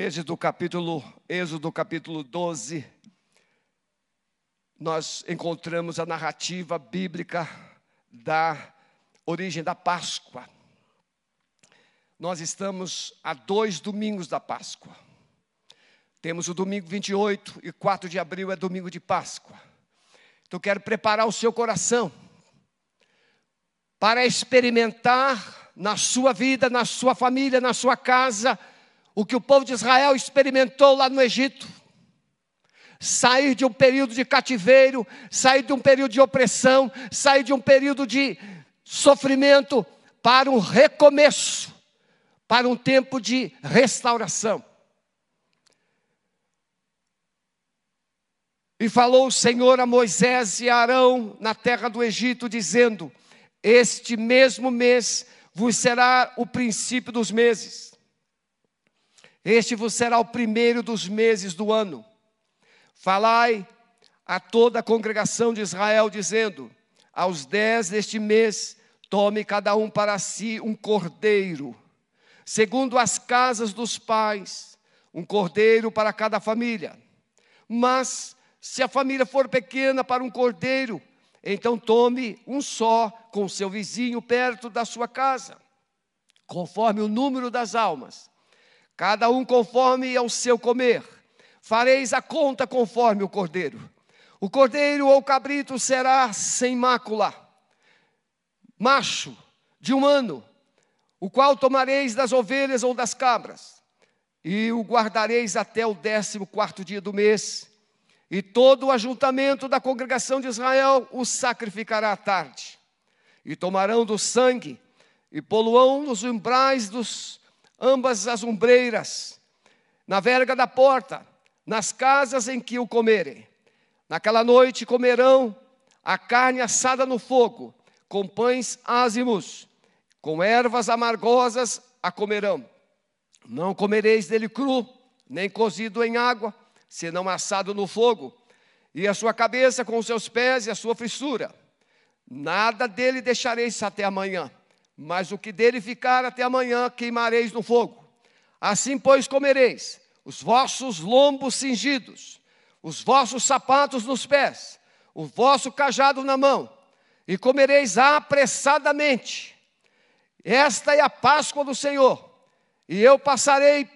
Êxodo capítulo 12, nós encontramos a narrativa bíblica da origem da Páscoa. Nós estamos a 2 domingos da Páscoa. Temos o domingo 28 e 4 de abril é domingo de Páscoa. Então quero preparar o seu coração para experimentar na sua vida, na sua família, na sua casa, o que o povo de Israel experimentou lá no Egito. Sair de um período de cativeiro, sair de um período de opressão, sair de um período de sofrimento para um recomeço, para um tempo de restauração. E falou o Senhor a Moisés e a Arão na terra do Egito, dizendo: este mesmo mês vos será o princípio dos meses. Este vos será o primeiro dos meses do ano. Falai a toda a congregação de Israel, dizendo: aos 10 deste mês, tome cada um para si um cordeiro, segundo as casas dos pais, um cordeiro para cada família. Mas, se a família for pequena para um cordeiro, então tome um só com seu vizinho perto da sua casa, conforme o número das almas. Cada um conforme ao seu comer, fareis a conta conforme o cordeiro. O cordeiro ou cabrito será sem mácula, macho de 1 ano, o qual tomareis das ovelhas ou das cabras, e o guardareis até o 14º dia do mês, e todo o ajuntamento da congregação de Israel o sacrificará à tarde. E tomarão do sangue, e poluão nos umbrais dos ambas as ombreiras, na verga da porta, nas casas em que o comerem. Naquela noite comerão a carne assada no fogo, com pães ázimos, com ervas amargosas a comerão. Não comereis dele cru, nem cozido em água, senão assado no fogo, e a sua cabeça com os seus pés e a sua frissura. Nada dele deixareis até amanhã, mas o que dele ficar até amanhã queimareis no fogo. Assim, pois, comereis os vossos lombos cingidos, os vossos sapatos nos pés, o vosso cajado na mão, e comereis apressadamente. Esta é a Páscoa do Senhor, e eu passarei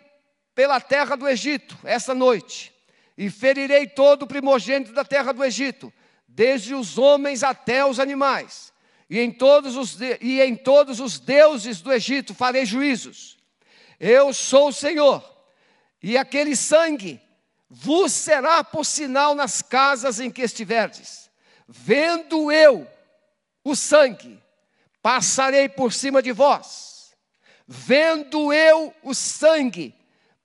pela terra do Egito esta noite, e ferirei todo o primogênito da terra do Egito, desde os homens até os animais. E em todos os deuses do Egito farei juízos. Eu sou o Senhor, e aquele sangue vos será por sinal nas casas em que estiverdes. Vendo eu o sangue, passarei por cima de vós. Vendo eu o sangue,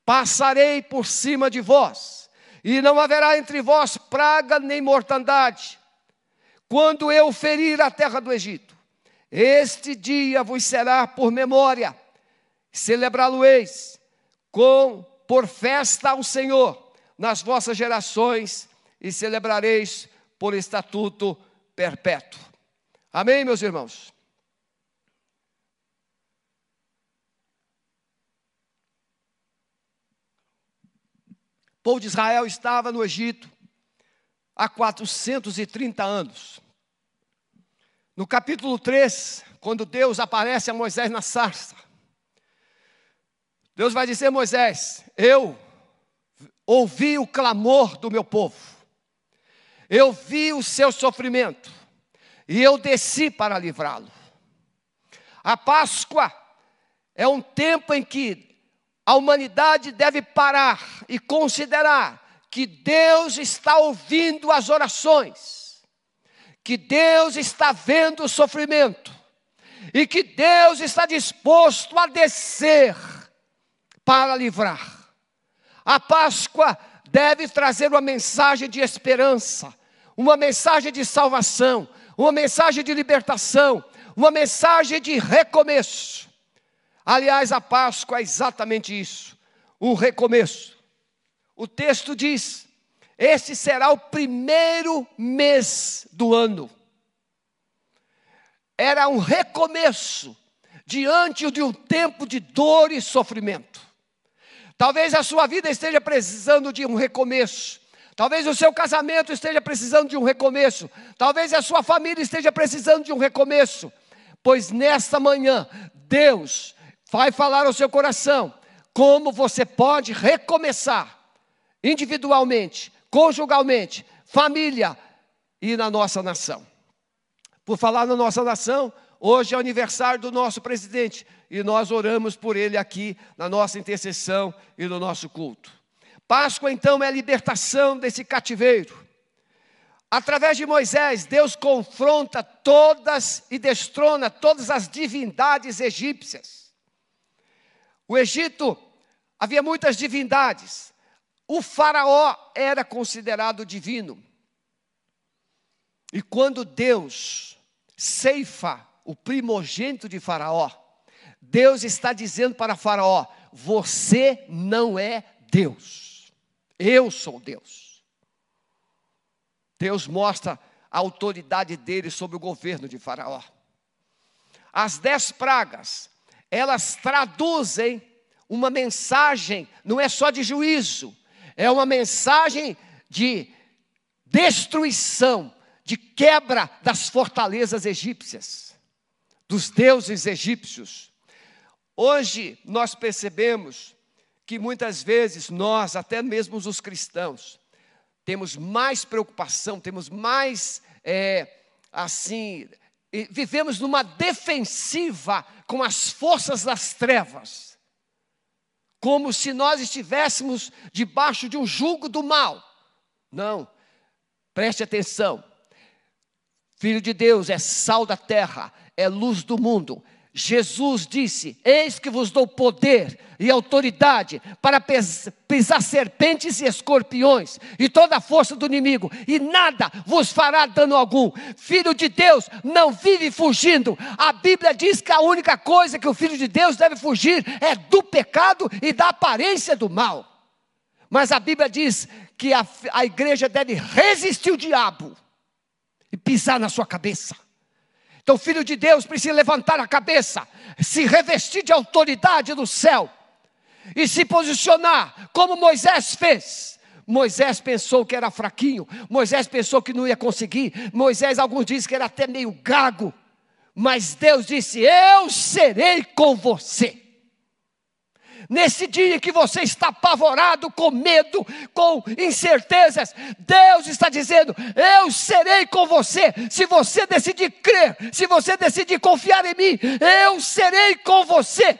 passarei por cima de vós. E não haverá entre vós praga nem mortandade, quando eu ferir a terra do Egito. Este dia vos será por memória, celebrá-lo-eis por festa ao Senhor nas vossas gerações, e celebrareis por estatuto perpétuo. Amém, meus irmãos? O povo de Israel estava no Egito há 430 anos. No capítulo 3, quando Deus aparece a Moisés na sarça, Deus vai dizer: Moisés, eu ouvi o clamor do meu povo, eu vi o seu sofrimento, e eu desci para livrá-lo. A Páscoa é um tempo em que a humanidade deve parar e considerar que Deus está ouvindo as orações, que Deus está vendo o sofrimento, e que Deus está disposto a descer para livrar. A Páscoa deve trazer uma mensagem de esperança, uma mensagem de salvação, uma mensagem de libertação, uma mensagem de recomeço. Aliás, a Páscoa é exatamente isso, um recomeço. O texto diz: este será o primeiro mês do ano. Era um recomeço diante de um tempo de dor e sofrimento. Talvez a sua vida esteja precisando de um recomeço. Talvez o seu casamento esteja precisando de um recomeço. Talvez a sua família esteja precisando de um recomeço. Pois nesta manhã, Deus vai falar ao seu coração como você pode recomeçar individualmente, conjugalmente, família e na nossa nação. Por falar na nossa nação, hoje é o aniversário do nosso presidente e nós oramos por ele aqui na nossa intercessão e no nosso culto. Páscoa, então, é a libertação desse cativeiro. Através de Moisés, Deus confronta todas e destrona todas as divindades egípcias. O Egito havia muitas divindades. O faraó era considerado divino. E quando Deus ceifa o primogênito de faraó, Deus está dizendo para faraó: você não é Deus, eu sou Deus. Deus mostra a autoridade dele sobre o governo de faraó. As 10 pragas, elas traduzem uma mensagem, não é só de juízo, é uma mensagem de destruição, de quebra das fortalezas egípcias, dos deuses egípcios. Hoje nós percebemos que muitas vezes nós, até mesmo os cristãos, temos mais preocupação, temos mais, vivemos numa defensiva com as forças das trevas. Como se nós estivéssemos debaixo de um jugo do mal. Não, preste atenção. Filho de Deus é sal da terra, é luz do mundo. Jesus disse: eis que vos dou poder e autoridade para pisar serpentes e escorpiões e toda a força do inimigo, e nada vos fará dano algum. Filho de Deus não vive fugindo. A Bíblia diz que a única coisa que o Filho de Deus deve fugir é do pecado e da aparência do mal. Mas a Bíblia diz que a igreja deve resistir o diabo e pisar na sua cabeça. Então, o Filho de Deus precisa levantar a cabeça, se revestir de autoridade do céu e se posicionar como Moisés fez. Moisés pensou que era fraquinho, Moisés pensou que não ia conseguir, Moisés, alguns dizem que era até meio gago, mas Deus disse: eu serei com você. Nesse dia em que você está apavorado, com medo, com incertezas, Deus está dizendo: eu serei com você. Se você decidir crer, se você decidir confiar em mim, eu serei com você.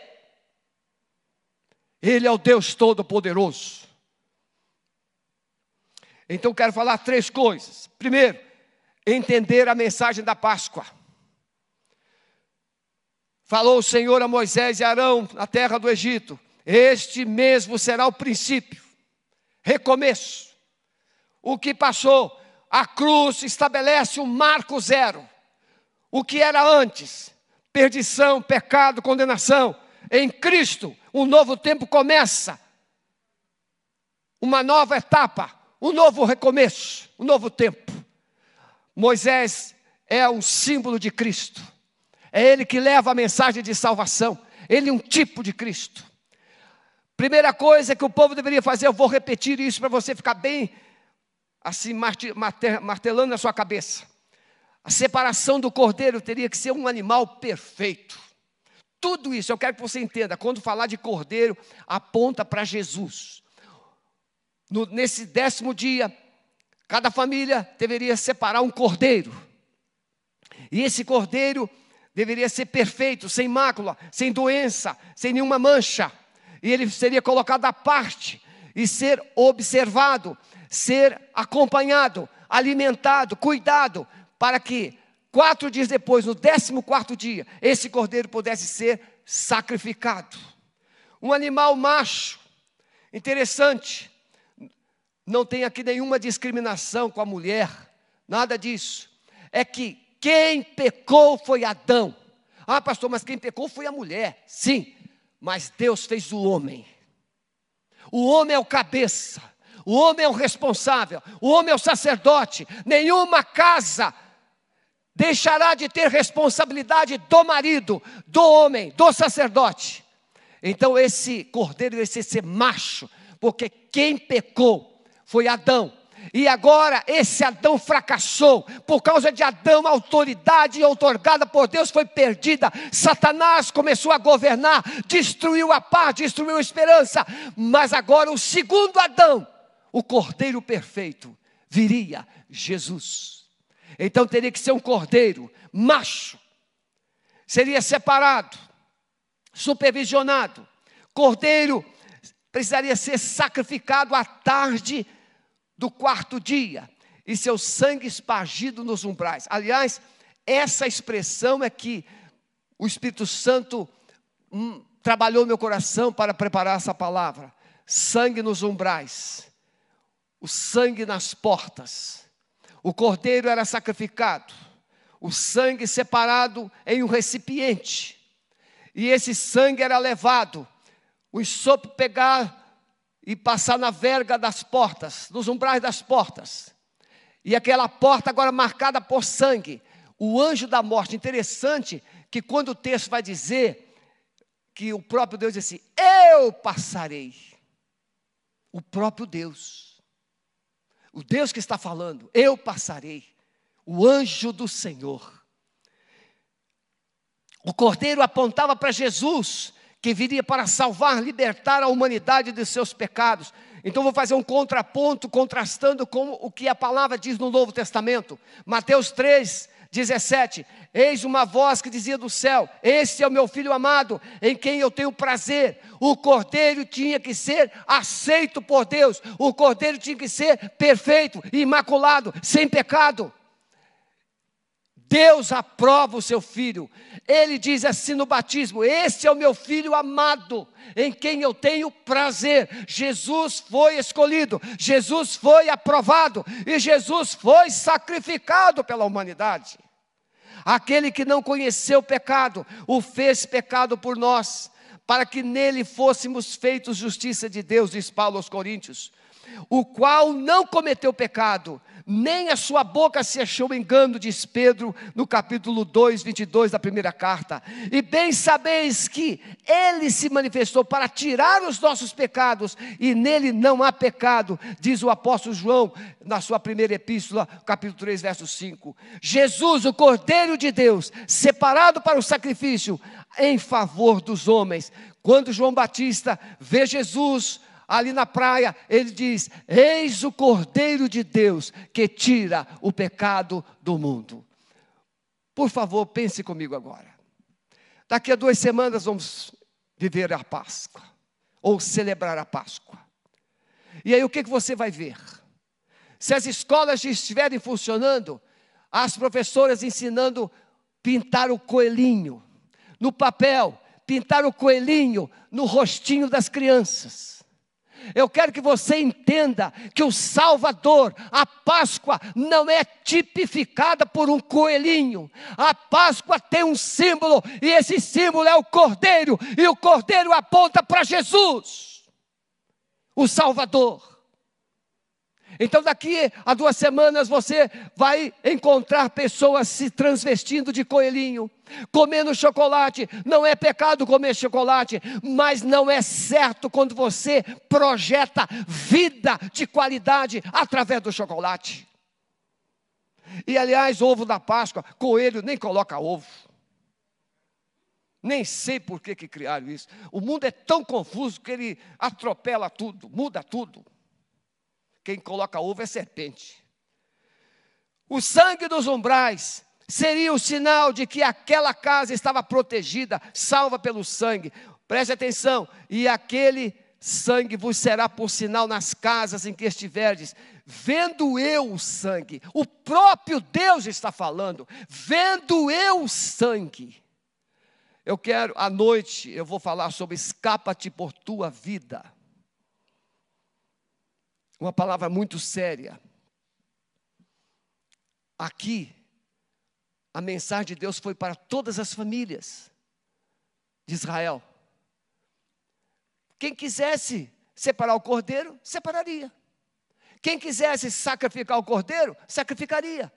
Ele é o Deus Todo-Poderoso. Então quero falar 3 coisas. Primeiro, entender a mensagem da Páscoa. Falou o Senhor a Moisés e Arão na terra do Egito: este mesmo será o princípio, recomeço. O que passou, a cruz estabelece um marco zero. O que era antes, perdição, pecado, condenação, em Cristo, um novo tempo começa. Uma nova etapa, um novo recomeço, um novo tempo. Moisés é um símbolo de Cristo. É ele que leva a mensagem de salvação. Ele é um tipo de Cristo. Primeira coisa que o povo deveria fazer, eu vou repetir isso para você ficar bem assim, martelando na sua cabeça. A separação do cordeiro teria que ser um animal perfeito. Tudo isso, eu quero que você entenda, quando falar de cordeiro, aponta para Jesus. Nesse 10º dia, cada família deveria separar um cordeiro. E esse cordeiro deveria ser perfeito, sem mácula, sem doença, sem nenhuma mancha. E ele seria colocado à parte e ser observado, ser acompanhado, alimentado, cuidado, para que 4 dias depois, no 14º dia, esse cordeiro pudesse ser sacrificado. Um animal macho, interessante, não tem aqui nenhuma discriminação com a mulher, nada disso. É que quem pecou foi Adão. Ah, pastor, mas quem pecou foi a mulher. Sim. Mas Deus fez o homem. O homem é o cabeça, o homem é o responsável, o homem é o sacerdote. Nenhuma casa deixará de ter responsabilidade do marido, do homem, do sacerdote. Então esse cordeiro ia ser macho, porque quem pecou foi Adão. E agora esse Adão fracassou. Por causa de Adão, a autoridade outorgada por Deus foi perdida. Satanás começou a governar, destruiu a paz, destruiu a esperança. Mas agora o segundo Adão, o cordeiro perfeito, viria, Jesus. Então teria que ser um cordeiro macho. Seria separado, supervisionado. Cordeiro precisaria ser sacrificado à tarde do quarto dia, e seu sangue espargido nos umbrais. Aliás, essa expressão é que o Espírito Santo trabalhou meu coração para preparar essa palavra. Sangue nos umbrais, o sangue nas portas. O cordeiro era sacrificado, o sangue separado em um recipiente, e esse sangue era levado, o sopo pegar e passar na verga das portas, nos umbrais das portas. E aquela porta agora marcada por sangue. O anjo da morte. Interessante que quando o texto vai dizer que o próprio Deus disse assim, eu passarei. O próprio Deus. O Deus que está falando, eu passarei. O anjo do Senhor. O cordeiro apontava para Jesus, que viria para salvar, libertar a humanidade de seus pecados. Então vou fazer um contraponto, contrastando com o que a palavra diz no Novo Testamento. Mateus 3:17, eis uma voz que dizia do céu, este é o meu filho amado, em quem eu tenho prazer. O cordeiro tinha que ser aceito por Deus, o cordeiro tinha que ser perfeito, imaculado, sem pecado. Deus aprova o seu filho. Ele diz assim no batismo, este é o meu filho amado, em quem eu tenho prazer. Jesus foi escolhido, Jesus foi aprovado, e Jesus foi sacrificado pela humanidade. Aquele que não conheceu o pecado, o fez pecado por nós, para que nele fôssemos feitos justiça de Deus, diz Paulo aos Coríntios. O qual não cometeu pecado, nem a sua boca se achou engano, diz Pedro, no capítulo 2:22 da primeira carta. E bem sabeis que ele se manifestou para tirar os nossos pecados, e nele não há pecado, diz o apóstolo João, na sua primeira epístola, capítulo 3:5. Jesus, o Cordeiro de Deus, separado para o sacrifício, em favor dos homens. Quando João Batista vê Jesus ali na praia, ele diz, eis o Cordeiro de Deus, que tira o pecado do mundo. Por favor, pense comigo agora. Daqui a 2 semanas vamos viver a Páscoa, ou celebrar a Páscoa. E aí o que você vai ver? Se as escolas estiverem funcionando, as professoras ensinando pintar o coelhinho no papel, pintar o coelhinho no rostinho das crianças. Eu quero que você entenda que o Salvador, a Páscoa, não é tipificada por um coelhinho. A Páscoa tem um símbolo, e esse símbolo é o Cordeiro, e o Cordeiro aponta para Jesus, o Salvador. Então daqui a 2 semanas você vai encontrar pessoas se transvestindo de coelhinho, comendo chocolate. Não é pecado comer chocolate, mas não é certo quando você projeta vida de qualidade através do chocolate. E aliás, ovo da Páscoa, coelho nem coloca ovo. Nem sei por que criaram isso. O mundo é tão confuso que ele atropela tudo, muda tudo. Quem coloca ovo é serpente. O sangue dos umbrais seria o sinal de que aquela casa estava protegida, salva pelo sangue. Preste atenção, e aquele sangue vos será por sinal nas casas em que estiverdes. Vendo eu o sangue, o próprio Deus está falando, vendo eu o sangue. Eu quero, à noite, eu vou falar sobre escapa-te por tua vida. Uma palavra muito séria. Aqui, a mensagem de Deus foi para todas as famílias de Israel. Quem quisesse separar o cordeiro, separaria. Quem quisesse sacrificar o cordeiro, sacrificaria.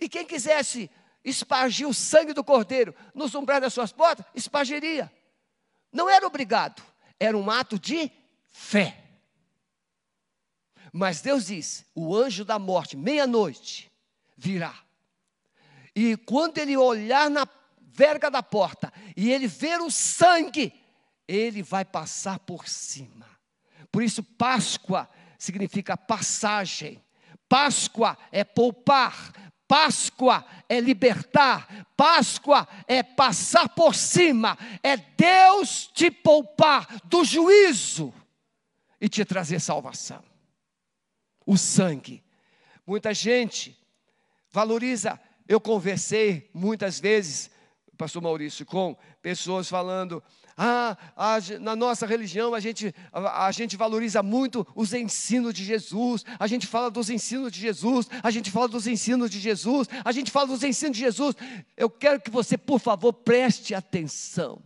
E quem quisesse espargir o sangue do cordeiro nos umbrais das suas portas, espargiria. Não era obrigado, era um ato de fé. Mas Deus diz, o anjo da morte, meia-noite, virá. E quando ele olhar na verga da porta e ele ver o sangue, ele vai passar por cima. Por isso, Páscoa significa passagem. Páscoa é poupar. Páscoa é libertar. Páscoa é passar por cima. É Deus te poupar do juízo e te trazer salvação. O sangue. Muita gente valoriza. Eu conversei muitas vezes, pastor Maurício, com pessoas falando, na nossa religião a gente valoriza muito os ensinos de Jesus, a gente fala dos ensinos de Jesus, a gente fala dos ensinos de Jesus, a gente fala dos ensinos de Jesus. Eu quero que você, por favor, preste atenção.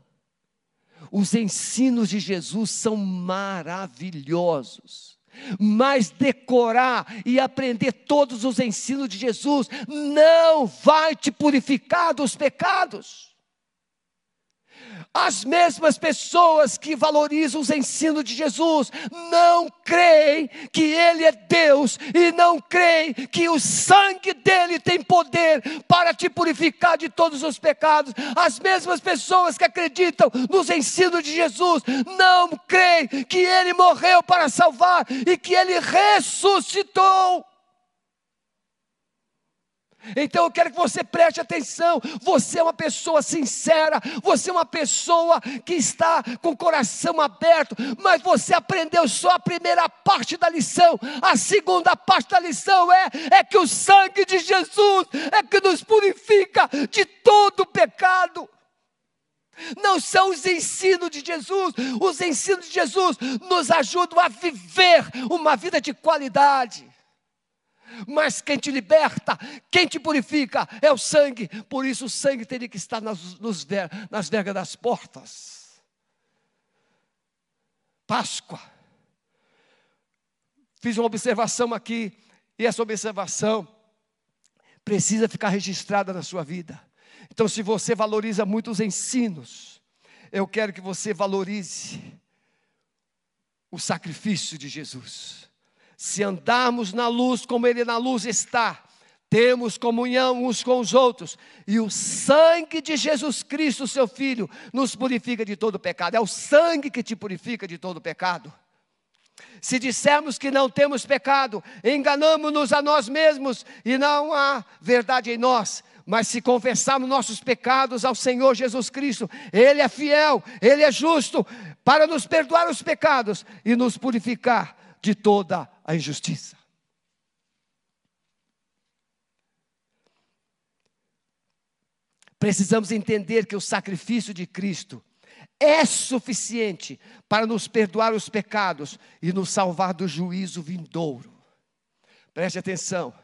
Os ensinos de Jesus são maravilhosos. Mas decorar e aprender todos os ensinos de Jesus não vai te purificar dos pecados. As mesmas pessoas que valorizam os ensinos de Jesus não creem que Ele é Deus e não creem que o sangue dEle tem poder para te purificar de todos os pecados. As mesmas pessoas que acreditam nos ensinos de Jesus não creem que Ele morreu para salvar e que Ele ressuscitou. Então eu quero que você preste atenção, você é uma pessoa sincera, você é uma pessoa que está com o coração aberto, mas você aprendeu só a primeira parte da lição. A segunda parte da lição é que o sangue de Jesus é que nos purifica de todo o pecado. Não são os ensinos de Jesus, os ensinos de Jesus nos ajudam a viver uma vida de qualidade. Mas quem te liberta, quem te purifica é o sangue. Por isso o sangue teria que estar nas vergas das portas. Páscoa. Fiz uma observação aqui, e essa observação precisa ficar registrada na sua vida. Então, se você valoriza muito os ensinos, eu quero que você valorize o sacrifício de Jesus. Se andarmos na luz como Ele na luz está, temos comunhão uns com os outros, e o sangue de Jesus Cristo, seu Filho, nos purifica de todo pecado. É o sangue que te purifica de todo pecado. Se dissermos que não temos pecado, enganamos-nos a nós mesmos e não há verdade em nós. Mas se confessarmos nossos pecados ao Senhor Jesus Cristo, Ele é fiel, Ele é justo, para nos perdoar os pecados e nos purificar de toda a injustiça. Precisamos entender que o sacrifício de Cristo é suficiente para nos perdoar os pecados e nos salvar do juízo vindouro. Preste atenção,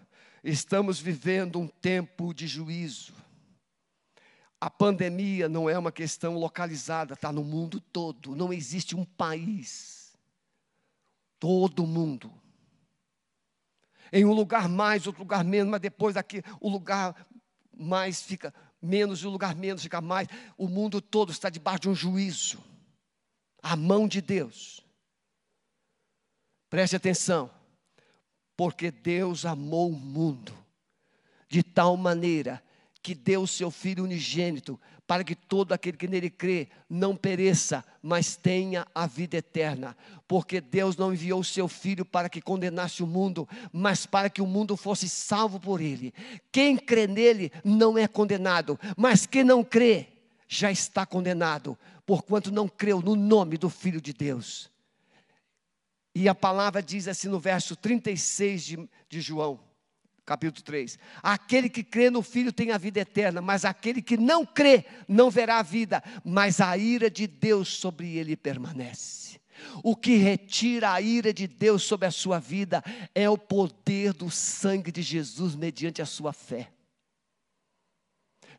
estamos vivendo um tempo de juízo. A pandemia não é uma questão localizada, está no mundo todo, não existe um país. Todo mundo. Em um lugar mais, outro lugar menos, mas depois daqui o lugar mais fica menos e o lugar menos fica mais. O mundo todo está debaixo de um juízo. A mão de Deus. Preste atenção. Porque Deus amou o mundo de tal maneira que deu o seu Filho unigênito para que todo aquele que nele crê não pereça, mas tenha a vida eterna. Porque Deus não enviou o seu Filho para que condenasse o mundo, mas para que o mundo fosse salvo por ele. Quem crê nele não é condenado, mas quem não crê já está condenado, porquanto não creu no nome do Filho de Deus. E a palavra diz assim no verso 36 de João. Capítulo 3, aquele que crê no Filho tem a vida eterna, mas aquele que não crê não verá a vida, mas a ira de Deus sobre ele permanece. O que retira a ira de Deus sobre a sua vida é o poder do sangue de Jesus mediante a sua fé.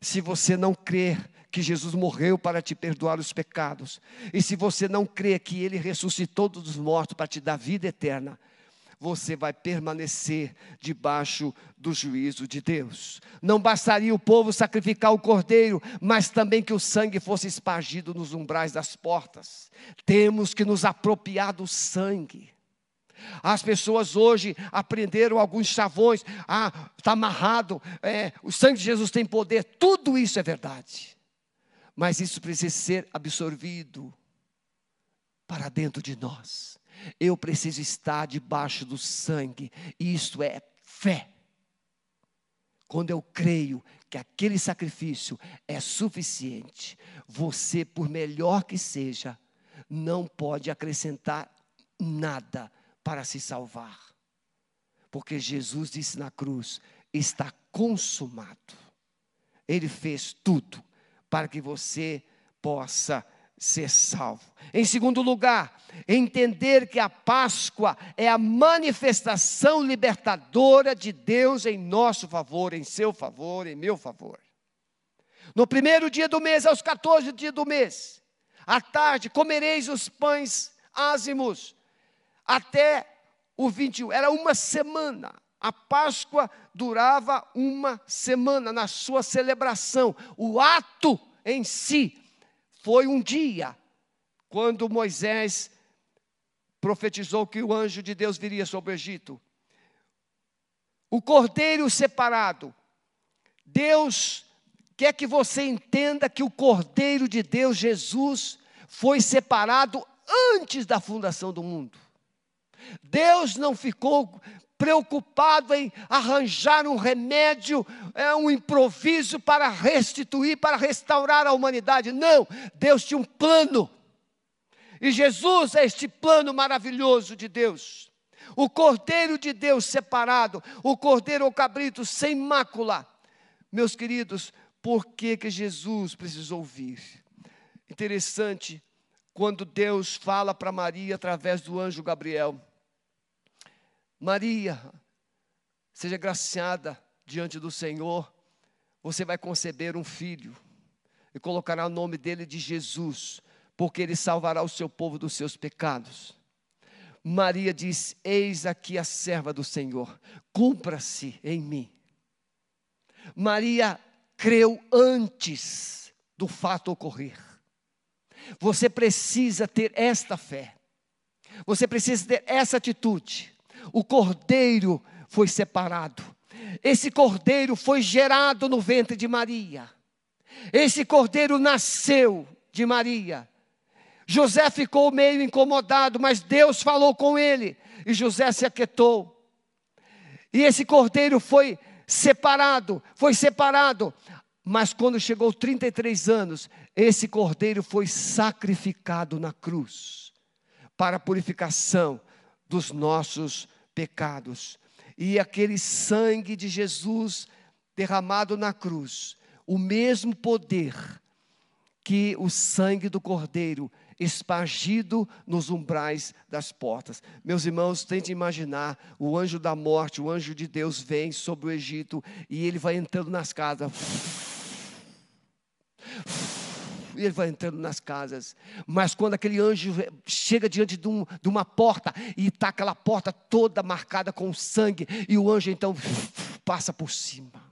Se você não crer que Jesus morreu para te perdoar os pecados, e se você não crer que Ele ressuscitou dos mortos para te dar vida eterna, você vai permanecer debaixo do juízo de Deus. Não bastaria o povo sacrificar o cordeiro, mas também que o sangue fosse espargido nos umbrais das portas. Temos que nos apropriar do sangue. As pessoas hoje aprenderam alguns chavões, está amarrado, o sangue de Jesus tem poder, tudo isso é verdade. Mas isso precisa ser absorvido para dentro de nós. Eu preciso estar debaixo do sangue, isto é fé. Quando eu creio que aquele sacrifício é suficiente, você, por melhor que seja, não pode acrescentar nada para se salvar, porque Jesus disse na cruz, está consumado. Ele fez tudo para que você possa ser salvo. Em segundo lugar, entender que a Páscoa é a manifestação libertadora de Deus em nosso favor, em seu favor, em meu favor. No primeiro dia do mês, aos 14 dias do mês, à tarde, comereis os pães ázimos, até o 21, era uma semana, a Páscoa durava uma semana na sua celebração. O ato em si foi um dia, quando Moisés profetizou que o anjo de Deus viria sobre o Egito. O cordeiro separado, Deus quer que você entenda que o cordeiro de Deus, Jesus, foi separado antes da fundação do mundo. Deus não ficou preocupado em arranjar um remédio, um improviso para restituir, para restaurar a humanidade. Não, Deus tinha um plano. E Jesus é este plano maravilhoso de Deus. O Cordeiro de Deus separado, o Cordeiro ou Cabrito sem mácula. Meus queridos, por que que Jesus precisou vir? Interessante, quando Deus fala para Maria através do anjo Gabriel. Maria, seja graciada diante do Senhor, você vai conceber um filho e colocará o nome dele de Jesus, porque ele salvará o seu povo dos seus pecados. Maria diz, eis aqui a serva do Senhor, cumpra-se em mim. Maria creu antes do fato ocorrer. Você precisa ter esta fé, você precisa ter essa atitude. O cordeiro foi separado, esse cordeiro foi gerado no ventre de Maria, esse cordeiro nasceu de Maria. José ficou meio incomodado, mas Deus falou com ele e José se aquietou. E esse cordeiro foi separado, mas quando chegou 33 anos, esse cordeiro foi sacrificado na cruz para a purificação dos nossos pecados. E aquele sangue de Jesus derramado na cruz, o mesmo poder que o sangue do cordeiro espargido nos umbrais das portas. Meus irmãos, tente imaginar, o anjo da morte, o anjo de Deus vem sobre o Egito e ele vai entrando nas casas. E ele vai entrando nas casas, mas quando aquele anjo chega diante de uma porta, e está aquela porta toda marcada com sangue, e o anjo então passa por cima.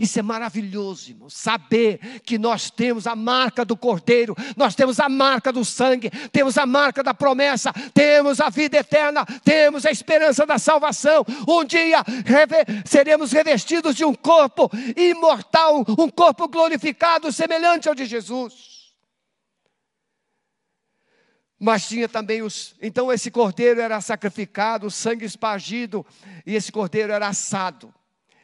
Isso é maravilhoso, irmão, saber que nós temos a marca do Cordeiro, nós temos a marca do sangue, temos a marca da promessa, temos a vida eterna, temos a esperança da salvação. Um dia seremos revestidos de um corpo imortal, um corpo glorificado, semelhante ao de Jesus. Mas tinha também então esse Cordeiro era sacrificado, o sangue espargido, e esse Cordeiro era assado.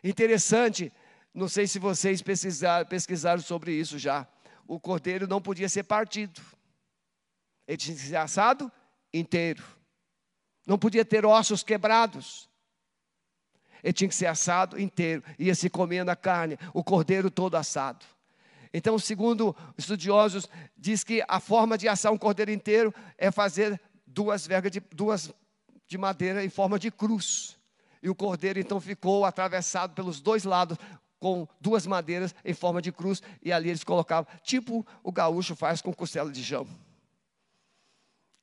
Interessante, não sei se vocês pesquisaram sobre isso já. O cordeiro não podia ser partido. Ele tinha que ser assado inteiro. Não podia ter ossos quebrados. Ele tinha que ser assado inteiro. Ia se comendo a carne, o cordeiro todo assado. Então, segundo estudiosos, diz que a forma de assar um cordeiro inteiro é fazer duas vergas de madeira em forma de cruz. E o cordeiro então ficou atravessado pelos dois lados, com duas madeiras em forma de cruz, e ali eles colocavam, tipo o gaúcho faz com costela de jambo.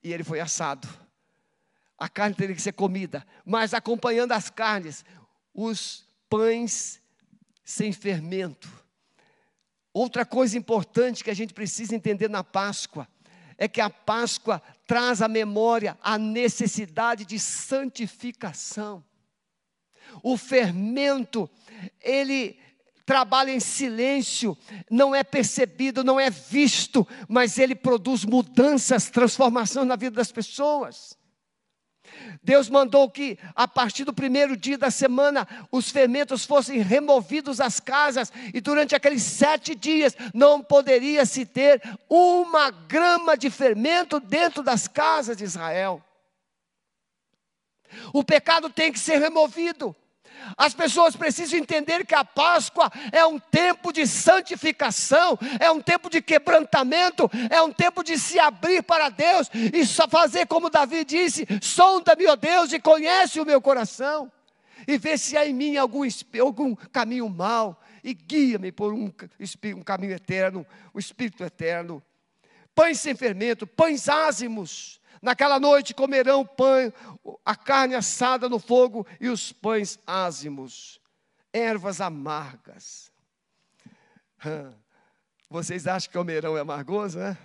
E ele foi assado. A carne teria que ser comida, mas acompanhando as carnes, os pães sem fermento. Outra coisa importante que a gente precisa entender na Páscoa, é que a Páscoa traz à memória a necessidade de santificação. O fermento, ele trabalha em silêncio, não é percebido, não é visto, mas ele produz mudanças, transformações na vida das pessoas. Deus mandou que a partir do primeiro dia da semana, os fermentos fossem removidos das casas, e durante aqueles 7 dias, não poderia se ter 1 grama de fermento dentro das casas de Israel. O pecado tem que ser removido. As pessoas precisam entender que a Páscoa é um tempo de santificação, é um tempo de quebrantamento, é um tempo de se abrir para Deus e só fazer como Davi disse: sonda-me, ó Deus, e conhece o meu coração, e vê se há em mim algum caminho mau, e guia-me por um caminho eterno, um espírito eterno. Pães sem fermento, pães ázimos. Naquela noite comerão pão, a carne assada no fogo e os pães ázimos, ervas amargas. Vocês acham que o almeirão é amargoso, né?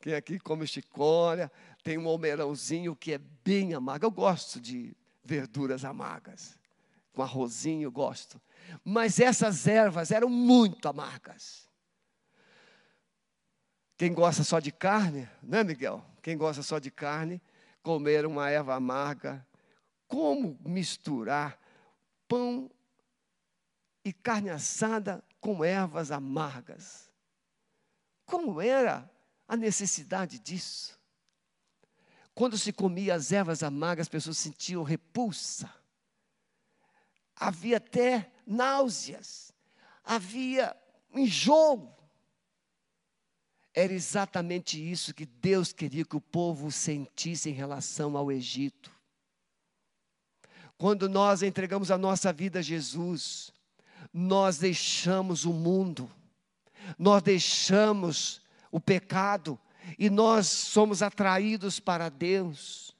Quem aqui come chicória, tem um almeirãozinho que é bem amargo. Eu gosto de verduras amargas, com arrozinho eu gosto. Mas essas ervas eram muito amargas. Quem gosta só de carne, né, Miguel? Quem gosta só de carne, comer uma erva amarga. Como misturar pão e carne assada com ervas amargas? Como era a necessidade disso? Quando se comia as ervas amargas, as pessoas sentiam repulsa. Havia até náuseas, havia enjoo. Era exatamente isso que Deus queria que o povo sentisse em relação ao Egito. Quando nós entregamos a nossa vida a Jesus, nós deixamos o mundo, nós deixamos o pecado e nós somos atraídos para Deus.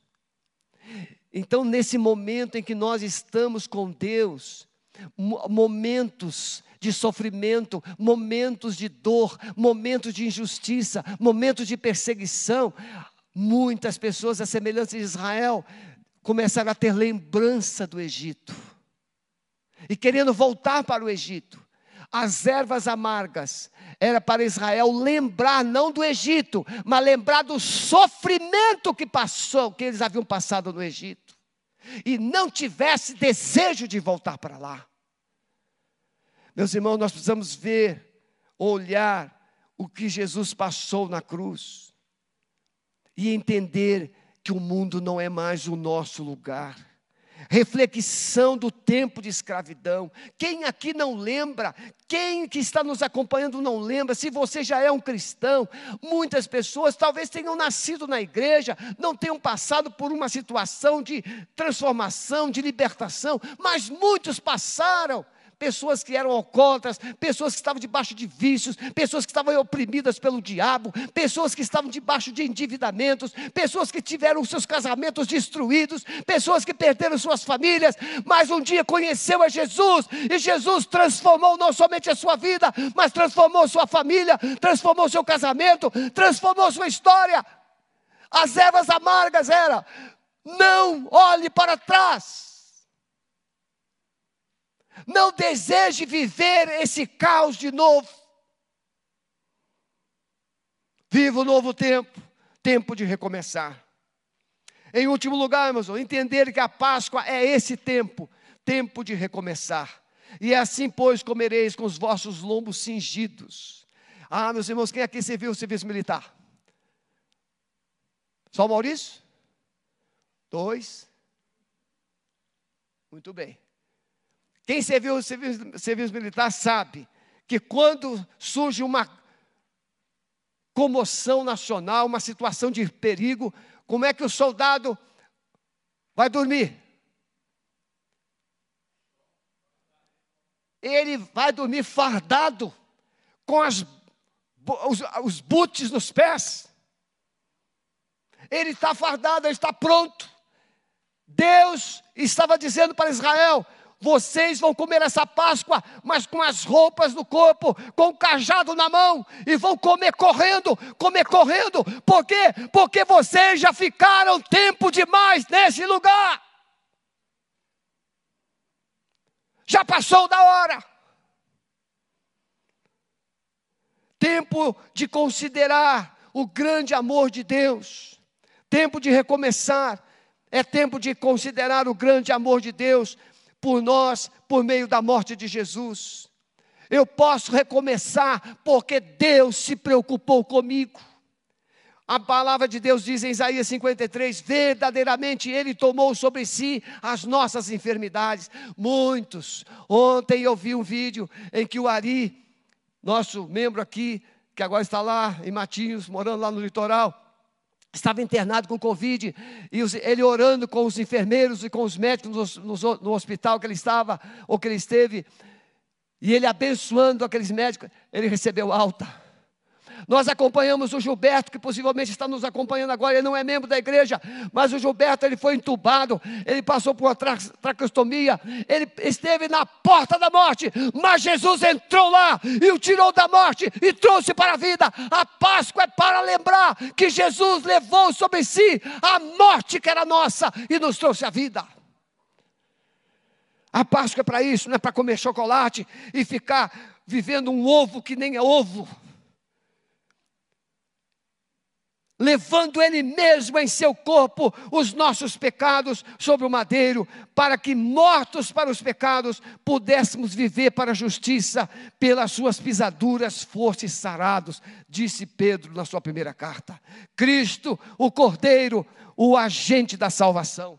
Então, nesse momento em que nós estamos com Deus, momentos de sofrimento, momentos de dor, momentos de injustiça, momentos de perseguição. Muitas pessoas, à semelhança de Israel, começaram a ter lembrança do Egito. E querendo voltar para o Egito. As ervas amargas era para Israel lembrar, não do Egito, mas lembrar do sofrimento que passou, que eles haviam passado no Egito. E não tivesse desejo de voltar para lá. Meus irmãos, nós precisamos ver, olhar o que Jesus passou na cruz. E entender que o mundo não é mais o nosso lugar. Reflexão do tempo de escravidão. Quem aqui não lembra? Quem que está nos acompanhando não lembra? Se você já é um cristão, muitas pessoas talvez tenham nascido na igreja, não tenham passado por uma situação de transformação, de libertação, mas muitos passaram. Pessoas que eram alcoólatras, pessoas que estavam debaixo de vícios, pessoas que estavam oprimidas pelo diabo, pessoas que estavam debaixo de endividamentos, pessoas que tiveram seus casamentos destruídos, pessoas que perderam suas famílias, mas um dia conheceu a Jesus, e Jesus transformou não somente a sua vida, mas transformou sua família, transformou seu casamento, transformou sua história. As ervas amargas era: não olhe para trás. Não deseje viver esse caos de novo. Viva o novo tempo, tempo de recomeçar. Em último lugar, irmãos, entender que a Páscoa é esse tempo, tempo de recomeçar. E é assim, pois, comereis com os vossos lombos cingidos. Ah, meus irmãos, quem aqui serviu o serviço militar? Só o Maurício? 2. Muito bem. Quem serviu o serviço militar sabe que quando surge uma comoção nacional, uma situação de perigo, como é que o soldado vai dormir? Ele vai dormir fardado, com os boots nos pés. Ele está fardado, ele está pronto. Deus estava dizendo para Israel: vocês vão comer essa Páscoa, mas com as roupas no corpo, com o cajado na mão, e vão comer correndo, por quê? Porque vocês já ficaram tempo demais nesse lugar, já passou da hora, tempo de considerar o grande amor de Deus, tempo de recomeçar, é tempo de considerar o grande amor de Deus por nós, por meio da morte de Jesus. Eu posso recomeçar porque Deus se preocupou comigo. A palavra de Deus diz em Isaías 53, verdadeiramente Ele tomou sobre si as nossas enfermidades. Muitos, ontem eu vi um vídeo em que o Ari, nosso membro aqui, que agora está lá em Matinhos, morando lá no litoral, estava internado com Covid, e ele orando com os enfermeiros e com os médicos no hospital que ele estava, ou que ele esteve, e ele abençoando aqueles médicos, ele recebeu alta. Nós acompanhamos o Gilberto, que possivelmente está nos acompanhando agora, ele não é membro da igreja, mas o Gilberto, ele foi entubado, ele passou por uma tracostomia, ele esteve na porta da morte, mas Jesus entrou lá e o tirou da morte e trouxe para a vida. A Páscoa é para lembrar que Jesus levou sobre si a morte que era nossa e nos trouxe a vida. A Páscoa é para isso, não é para comer chocolate e ficar vivendo um ovo que nem é ovo. Levando Ele mesmo em seu corpo os nossos pecados sobre o madeiro, para que mortos para os pecados, pudéssemos viver para a justiça, pelas suas pisaduras fostes sarados, disse Pedro na sua primeira carta. Cristo, o Cordeiro, o agente da salvação.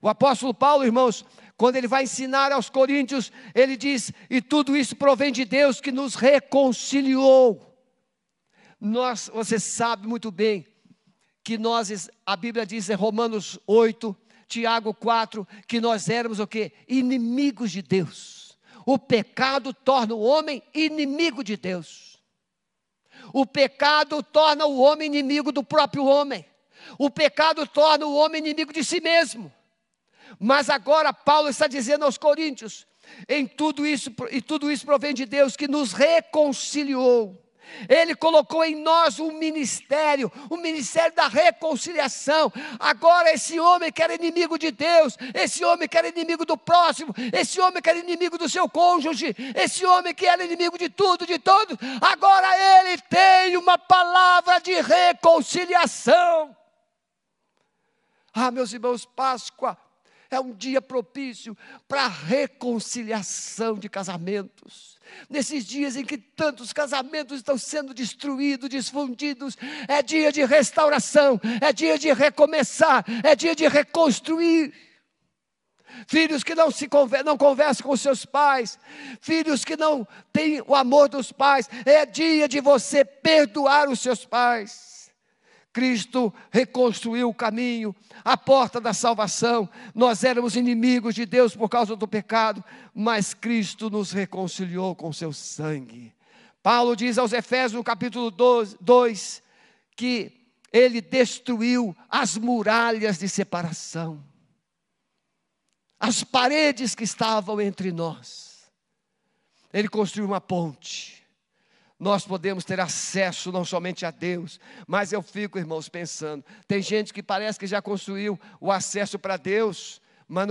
O apóstolo Paulo, irmãos, quando ele vai ensinar aos coríntios, ele diz, e tudo isso provém de Deus que nos reconciliou. Você sabe muito bem que a Bíblia diz em Romanos 8, Tiago 4, que nós éramos o quê? Inimigos de Deus. O pecado torna o homem inimigo de Deus. O pecado torna o homem inimigo do próprio homem. O pecado torna o homem inimigo de si mesmo. Mas agora Paulo está dizendo aos coríntios, tudo isso provém de Deus que nos reconciliou. Ele colocou em nós um ministério da reconciliação. Agora esse homem que era inimigo de Deus, esse homem que era inimigo do próximo, esse homem que era inimigo do seu cônjuge, esse homem que era inimigo de tudo, de todos, agora ele tem uma palavra de reconciliação. Ah, meus irmãos, Páscoa é um dia propício para a reconciliação de casamentos. Nesses dias em que tantos casamentos estão sendo destruídos, desfundidos, é dia de restauração, é dia de recomeçar, é dia de reconstruir. Filhos que não conversam com seus pais, filhos que não têm o amor dos pais, é dia de você perdoar os seus pais. Cristo reconstruiu o caminho, a porta da salvação. Nós éramos inimigos de Deus por causa do pecado, mas Cristo nos reconciliou com seu sangue. Paulo diz aos Efésios, no capítulo 2, que ele destruiu as muralhas de separação, as paredes que estavam entre nós. Ele construiu uma ponte. Nós podemos ter acesso não somente a Deus, mas eu fico, irmãos, pensando, tem gente que parece que já construiu o acesso para Deus, mas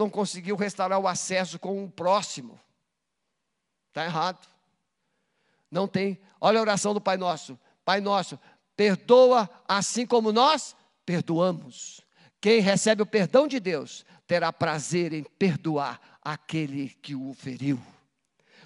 não conseguiu restaurar o acesso com o próximo. Está errado. Não tem. Olha a oração do Pai Nosso. Pai Nosso, perdoa assim como nós perdoamos. Quem recebe o perdão de Deus, terá prazer em perdoar aquele que o feriu.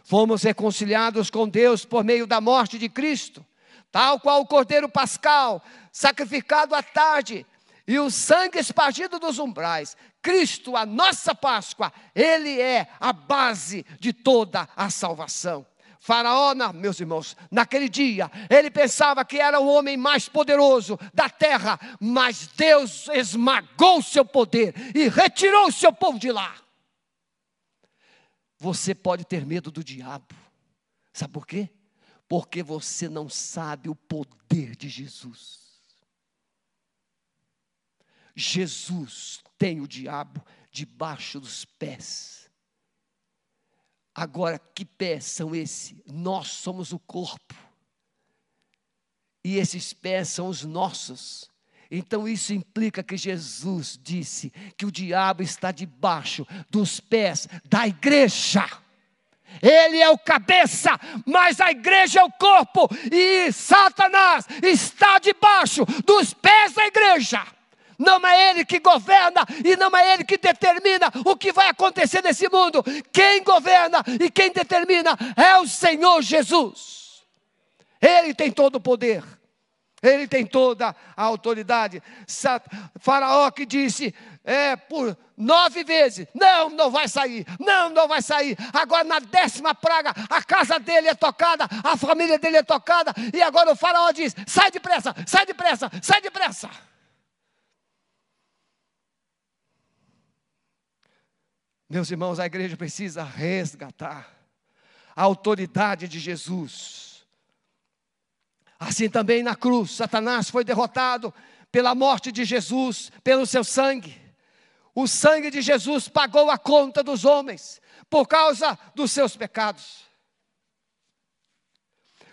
Fomos reconciliados com Deus por meio da morte de Cristo, tal qual o Cordeiro Pascal, sacrificado à tarde, e o sangue espargido dos umbrais. Cristo, a nossa Páscoa, Ele é a base de toda a salvação. Faraó, meus irmãos, naquele dia, ele pensava que era o homem mais poderoso da terra, mas Deus esmagou o seu poder e retirou o seu povo de lá. Você pode ter medo do diabo, sabe por quê? Porque você não sabe o poder de Jesus. Jesus tem o diabo debaixo dos pés. Agora, que pés são esses? Nós somos o corpo. E esses pés são os nossos. Então isso implica que Jesus disse que o diabo está debaixo dos pés da igreja. Ele é o cabeça, mas a igreja é o corpo. E Satanás está debaixo dos pés da igreja. Não é ele que governa e não é ele que determina o que vai acontecer nesse mundo. Quem governa e quem determina é o Senhor Jesus. Ele tem todo o poder. Ele tem toda a autoridade. Faraó que disse por 9 vezes, não vai sair, não vai sair. Agora na 10ª praga, a casa dele é tocada, a família dele é tocada. E agora o faraó diz, sai depressa, sai depressa, sai depressa. Meus irmãos, a igreja precisa resgatar a autoridade de Jesus. Assim também na cruz, Satanás foi derrotado pela morte de Jesus, pelo seu sangue. O sangue de Jesus pagou a conta dos homens, por causa dos seus pecados.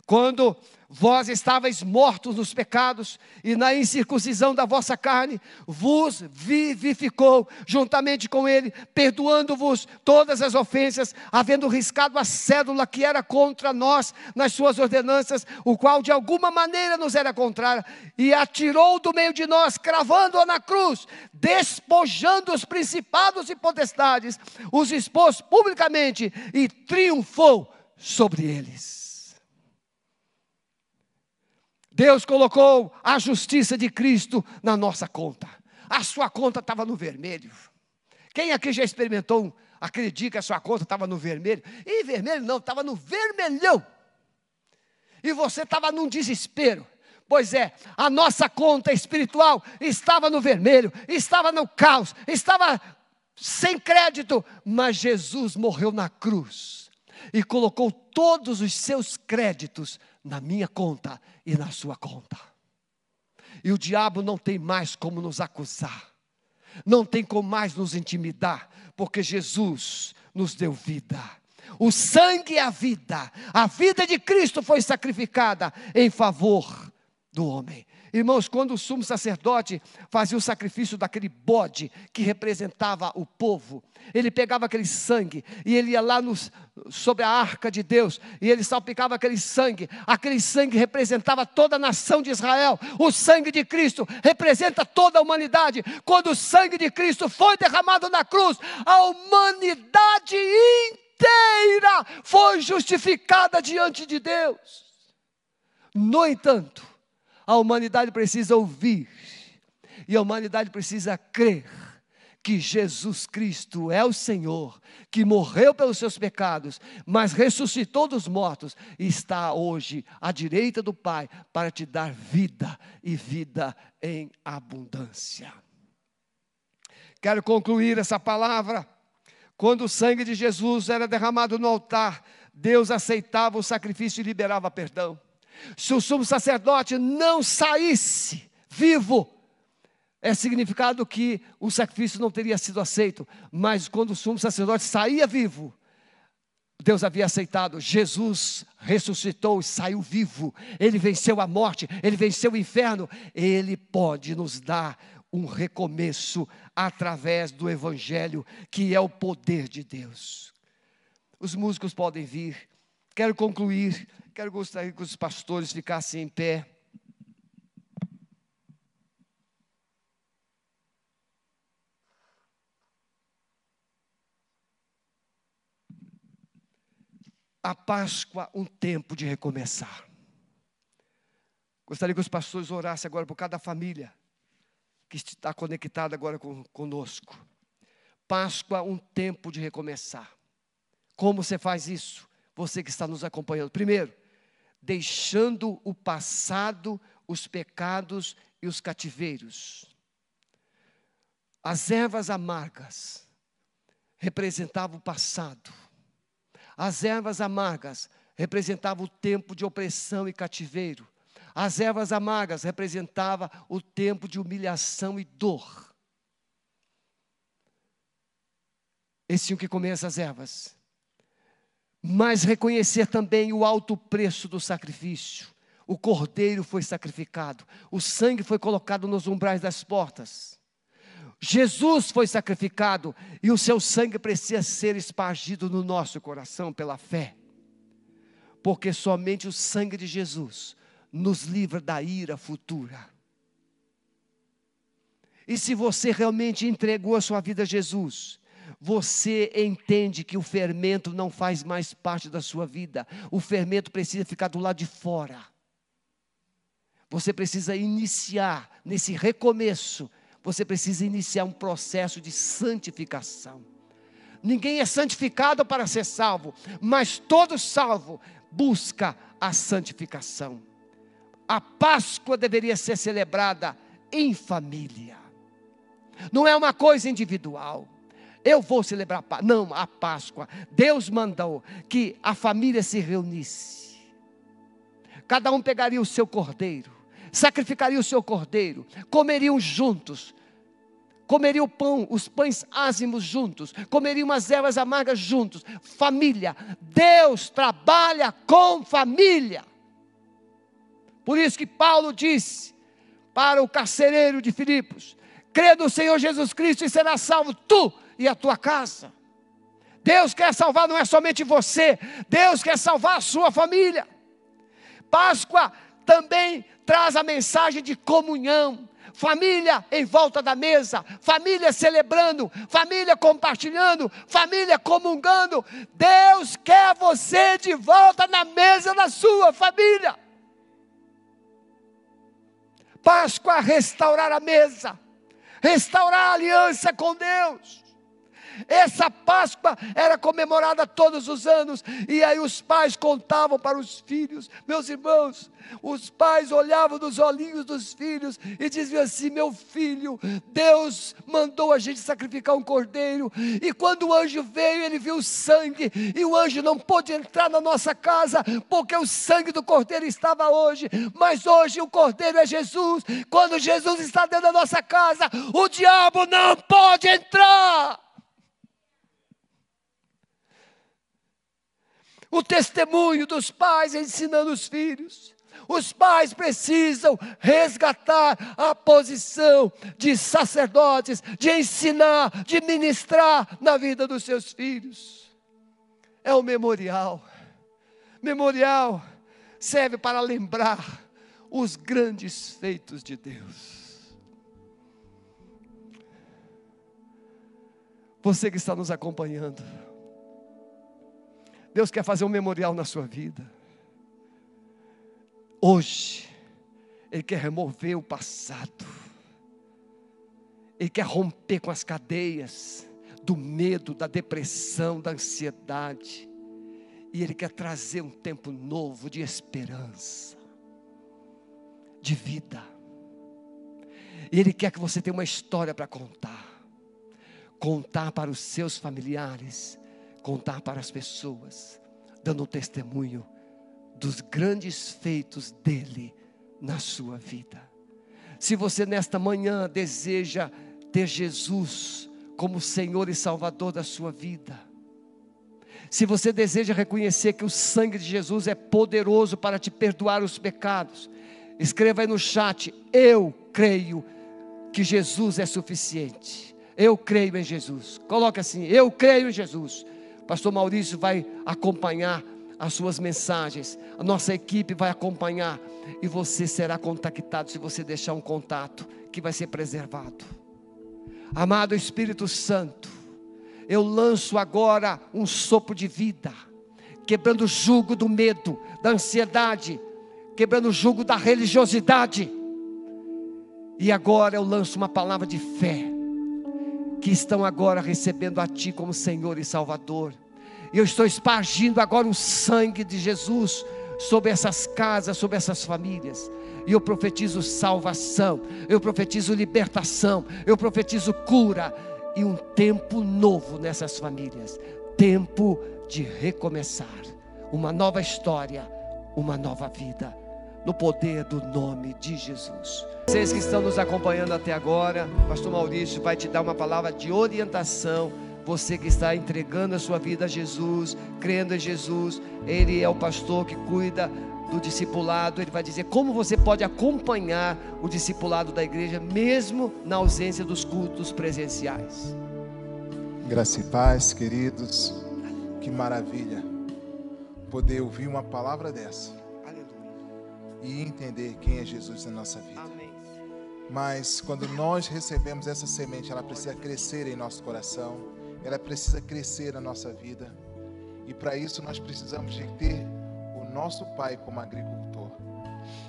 Quando vós estáveis mortos nos pecados, e na incircuncisão da vossa carne, vos vivificou juntamente com ele, perdoando-vos todas as ofensas, havendo riscado a cédula que era contra nós, nas suas ordenanças, o qual de alguma maneira nos era contrária, e atirou do meio de nós, cravando-a na cruz, despojando os principados e potestades, os expôs publicamente, e triunfou sobre eles. Deus colocou a justiça de Cristo na nossa conta. A sua conta estava no vermelho. Quem aqui já experimentou, acredita que a sua conta estava no vermelho? E vermelho não, estava no vermelhão. E você estava num desespero. Pois é, a nossa conta espiritual estava no vermelho, estava no caos, estava sem crédito. Mas Jesus morreu na cruz e colocou todos os seus créditos na minha conta e na sua conta. E o diabo não tem mais como nos acusar, não tem como mais nos intimidar, porque Jesus nos deu vida. O sangue é a vida de Cristo foi sacrificada em favor do homem. Irmãos, quando o sumo sacerdote fazia o sacrifício daquele bode que representava o povo, ele pegava aquele sangue e ele ia lá sobre a arca de Deus e ele salpicava aquele sangue. Aquele sangue representava toda a nação de Israel. O sangue de Cristo representa toda a humanidade. Quando o sangue de Cristo foi derramado na cruz, a humanidade inteira foi justificada diante de Deus. No entanto, a humanidade precisa ouvir e a humanidade precisa crer que Jesus Cristo é o Senhor, que morreu pelos seus pecados, mas ressuscitou dos mortos e está hoje à direita do Pai para te dar vida e vida em abundância. Quero concluir essa palavra. Quando o sangue de Jesus era derramado no altar, Deus aceitava o sacrifício e liberava perdão. Se o sumo sacerdote não saísse vivo, é significado que o sacrifício não teria sido aceito. Mas quando o sumo sacerdote saía vivo, Deus havia aceitado. Jesus ressuscitou e saiu vivo. Ele venceu a morte, ele venceu o inferno. Ele pode nos dar um recomeço através do Evangelho, que é o poder de Deus. Os músicos podem vir. Quero concluir, gostaria que os pastores ficassem em pé. A Páscoa, um tempo de recomeçar. Gostaria que os pastores orassem agora por cada família que está conectada agora conosco. Páscoa, um tempo de recomeçar. Como você faz isso? Você que está nos acompanhando. Primeiro, deixando o passado, os pecados e os cativeiros. As ervas amargas representavam o passado. As ervas amargas representavam o tempo de opressão e cativeiro. As ervas amargas representavam o tempo de humilhação e dor. eles tinham que comer essas ervas, mas reconhecer também o alto preço do sacrifício. O cordeiro foi sacrificado, o sangue foi colocado nos umbrais das portas. Jesus foi sacrificado e o seu sangue precisa ser espargido no nosso coração pela fé. Porque somente o sangue de Jesus nos livra da ira futura. E se você realmente entregou a sua vida a Jesus, você entende que o fermento não faz mais parte da sua vida. O fermento precisa ficar do lado de fora. Você precisa iniciar, nesse recomeço, você precisa iniciar um processo de santificação. Ninguém é santificado para ser salvo, mas todo salvo busca a santificação. A Páscoa deveria ser celebrada em família. Não é uma coisa individual. Eu vou celebrar a Páscoa. Não, a Páscoa. Deus mandou que a família se reunisse. Cada um pegaria o seu cordeiro, sacrificaria o seu cordeiro, comeriam juntos, comeriam o pão, os pães ázimos juntos, comeriam as ervas amargas juntos. Família. Deus trabalha com família. Por isso que Paulo disse para o carcereiro de Filipos: crê no Senhor Jesus Cristo e será salvo tu e a tua casa. Deus quer salvar não é somente você, Deus quer salvar a sua família. Páscoa também traz a mensagem de comunhão. Família em volta da mesa, família celebrando, família compartilhando, família comungando. Deus quer você de volta na mesa da sua família. Páscoa, restaurar a mesa, restaurar a aliança com Deus. Essa Páscoa era comemorada todos os anos, e aí os pais contavam para os filhos. Meus irmãos, os pais olhavam nos olhinhos dos filhos e diziam assim: meu filho, Deus mandou a gente sacrificar um cordeiro, e quando o anjo veio, ele viu o sangue, e o anjo não pôde entrar na nossa casa, porque o sangue do cordeiro estava hoje, mas hoje o cordeiro é Jesus. Quando Jesus está dentro da nossa casa, o diabo não pode entrar. O testemunho dos pais ensinando os filhos. Os pais precisam resgatar a posição de sacerdotes, de ensinar, de ministrar na vida dos seus filhos. É um memorial. Memorial serve para lembrar os grandes feitos de Deus. Você que está nos acompanhando, Deus quer fazer um memorial na sua vida. Hoje, Ele quer remover o passado. Ele quer romper com as cadeias do medo, da depressão, da ansiedade. E Ele quer trazer um tempo novo de esperança, de vida. E Ele quer que você tenha uma história para contar. Contar para os seus familiares, contar para as pessoas, dando testemunho dos grandes feitos dele na sua vida. Se você nesta manhã deseja ter Jesus como Senhor e Salvador da sua vida, se você deseja reconhecer que o sangue de Jesus é poderoso para te perdoar os pecados, escreva aí no chat: eu creio que Jesus é suficiente, eu creio em Jesus. Coloque assim: eu creio em Jesus. Pastor Maurício vai acompanhar as suas mensagens, a nossa equipe vai acompanhar, e você será contactado se você deixar um contato que vai ser preservado. Amado Espírito Santo, eu lanço agora um sopro de vida, quebrando o jugo do medo, da ansiedade, quebrando o jugo da religiosidade, e agora eu lanço uma palavra de fé, que estão agora recebendo a Ti como Senhor e Salvador. Eu estou espargindo agora o sangue de Jesus sobre essas casas, sobre essas famílias, e eu profetizo salvação, eu profetizo libertação, eu profetizo cura, e um tempo novo nessas famílias, tempo de recomeçar, uma nova história, uma nova vida, no poder do nome de Jesus. Vocês que estão nos acompanhando até agora, Pastor Maurício vai te dar uma palavra de orientação você que está entregando a sua vida a Jesus, crendo em Jesus, Ele é o pastor que cuida do discipulado. Ele vai dizer como você pode acompanhar o discipulado da igreja, mesmo na ausência dos cultos presenciais. Graça e paz, queridos. Que maravilha poder ouvir uma palavra dessa. Aleluia. E entender quem é Jesus na nossa vida. Amém. Mas quando nós recebemos essa semente, ela precisa crescer em nosso coração, ela precisa crescer na nossa vida. E para isso nós precisamos de ter o nosso Pai como agricultor.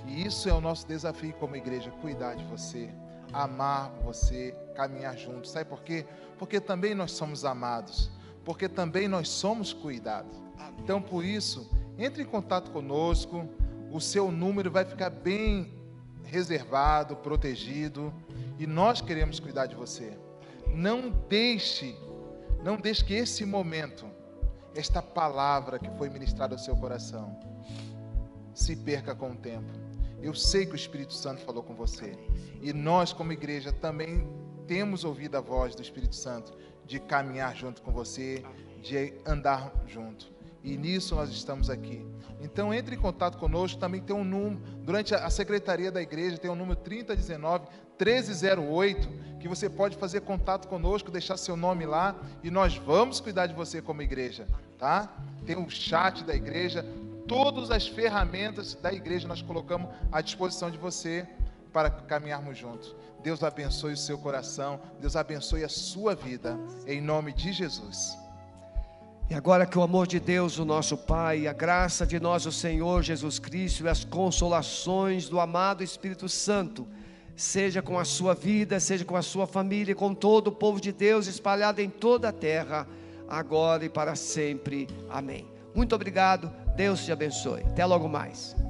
E isso é o nosso desafio como igreja: cuidar de você, amar você, caminhar juntos. Sabe por quê? Porque também nós somos amados, porque também nós somos cuidados. Então, por isso, entre em contato conosco. O seu número vai ficar bem reservado, protegido, e nós queremos cuidar de você. Não deixe que esse momento, esta palavra que foi ministrada ao seu coração, se perca com o tempo. Eu sei que o Espírito Santo falou com você, e nós como igreja também temos ouvido a voz do Espírito Santo, de caminhar junto com você, de andar junto. E nisso nós estamos aqui. Então entre em contato conosco. Também tem um número, durante a secretaria da igreja tem o número 3019 1308, que você pode fazer contato conosco, deixar seu nome lá, e nós vamos cuidar de você como igreja, tá? Tem o chat da igreja, todas as ferramentas da igreja nós colocamos à disposição de você para caminharmos juntos. Deus abençoe o seu coração, Deus abençoe a sua vida, em nome de Jesus. E agora que o amor de Deus, o nosso Pai, a graça de nosso Senhor Jesus Cristo e as consolações do amado Espírito Santo, seja com a sua vida, seja com a sua família, com todo o povo de Deus espalhado em toda a terra, agora e para sempre. Amém. Muito obrigado, Deus te abençoe. Até logo mais.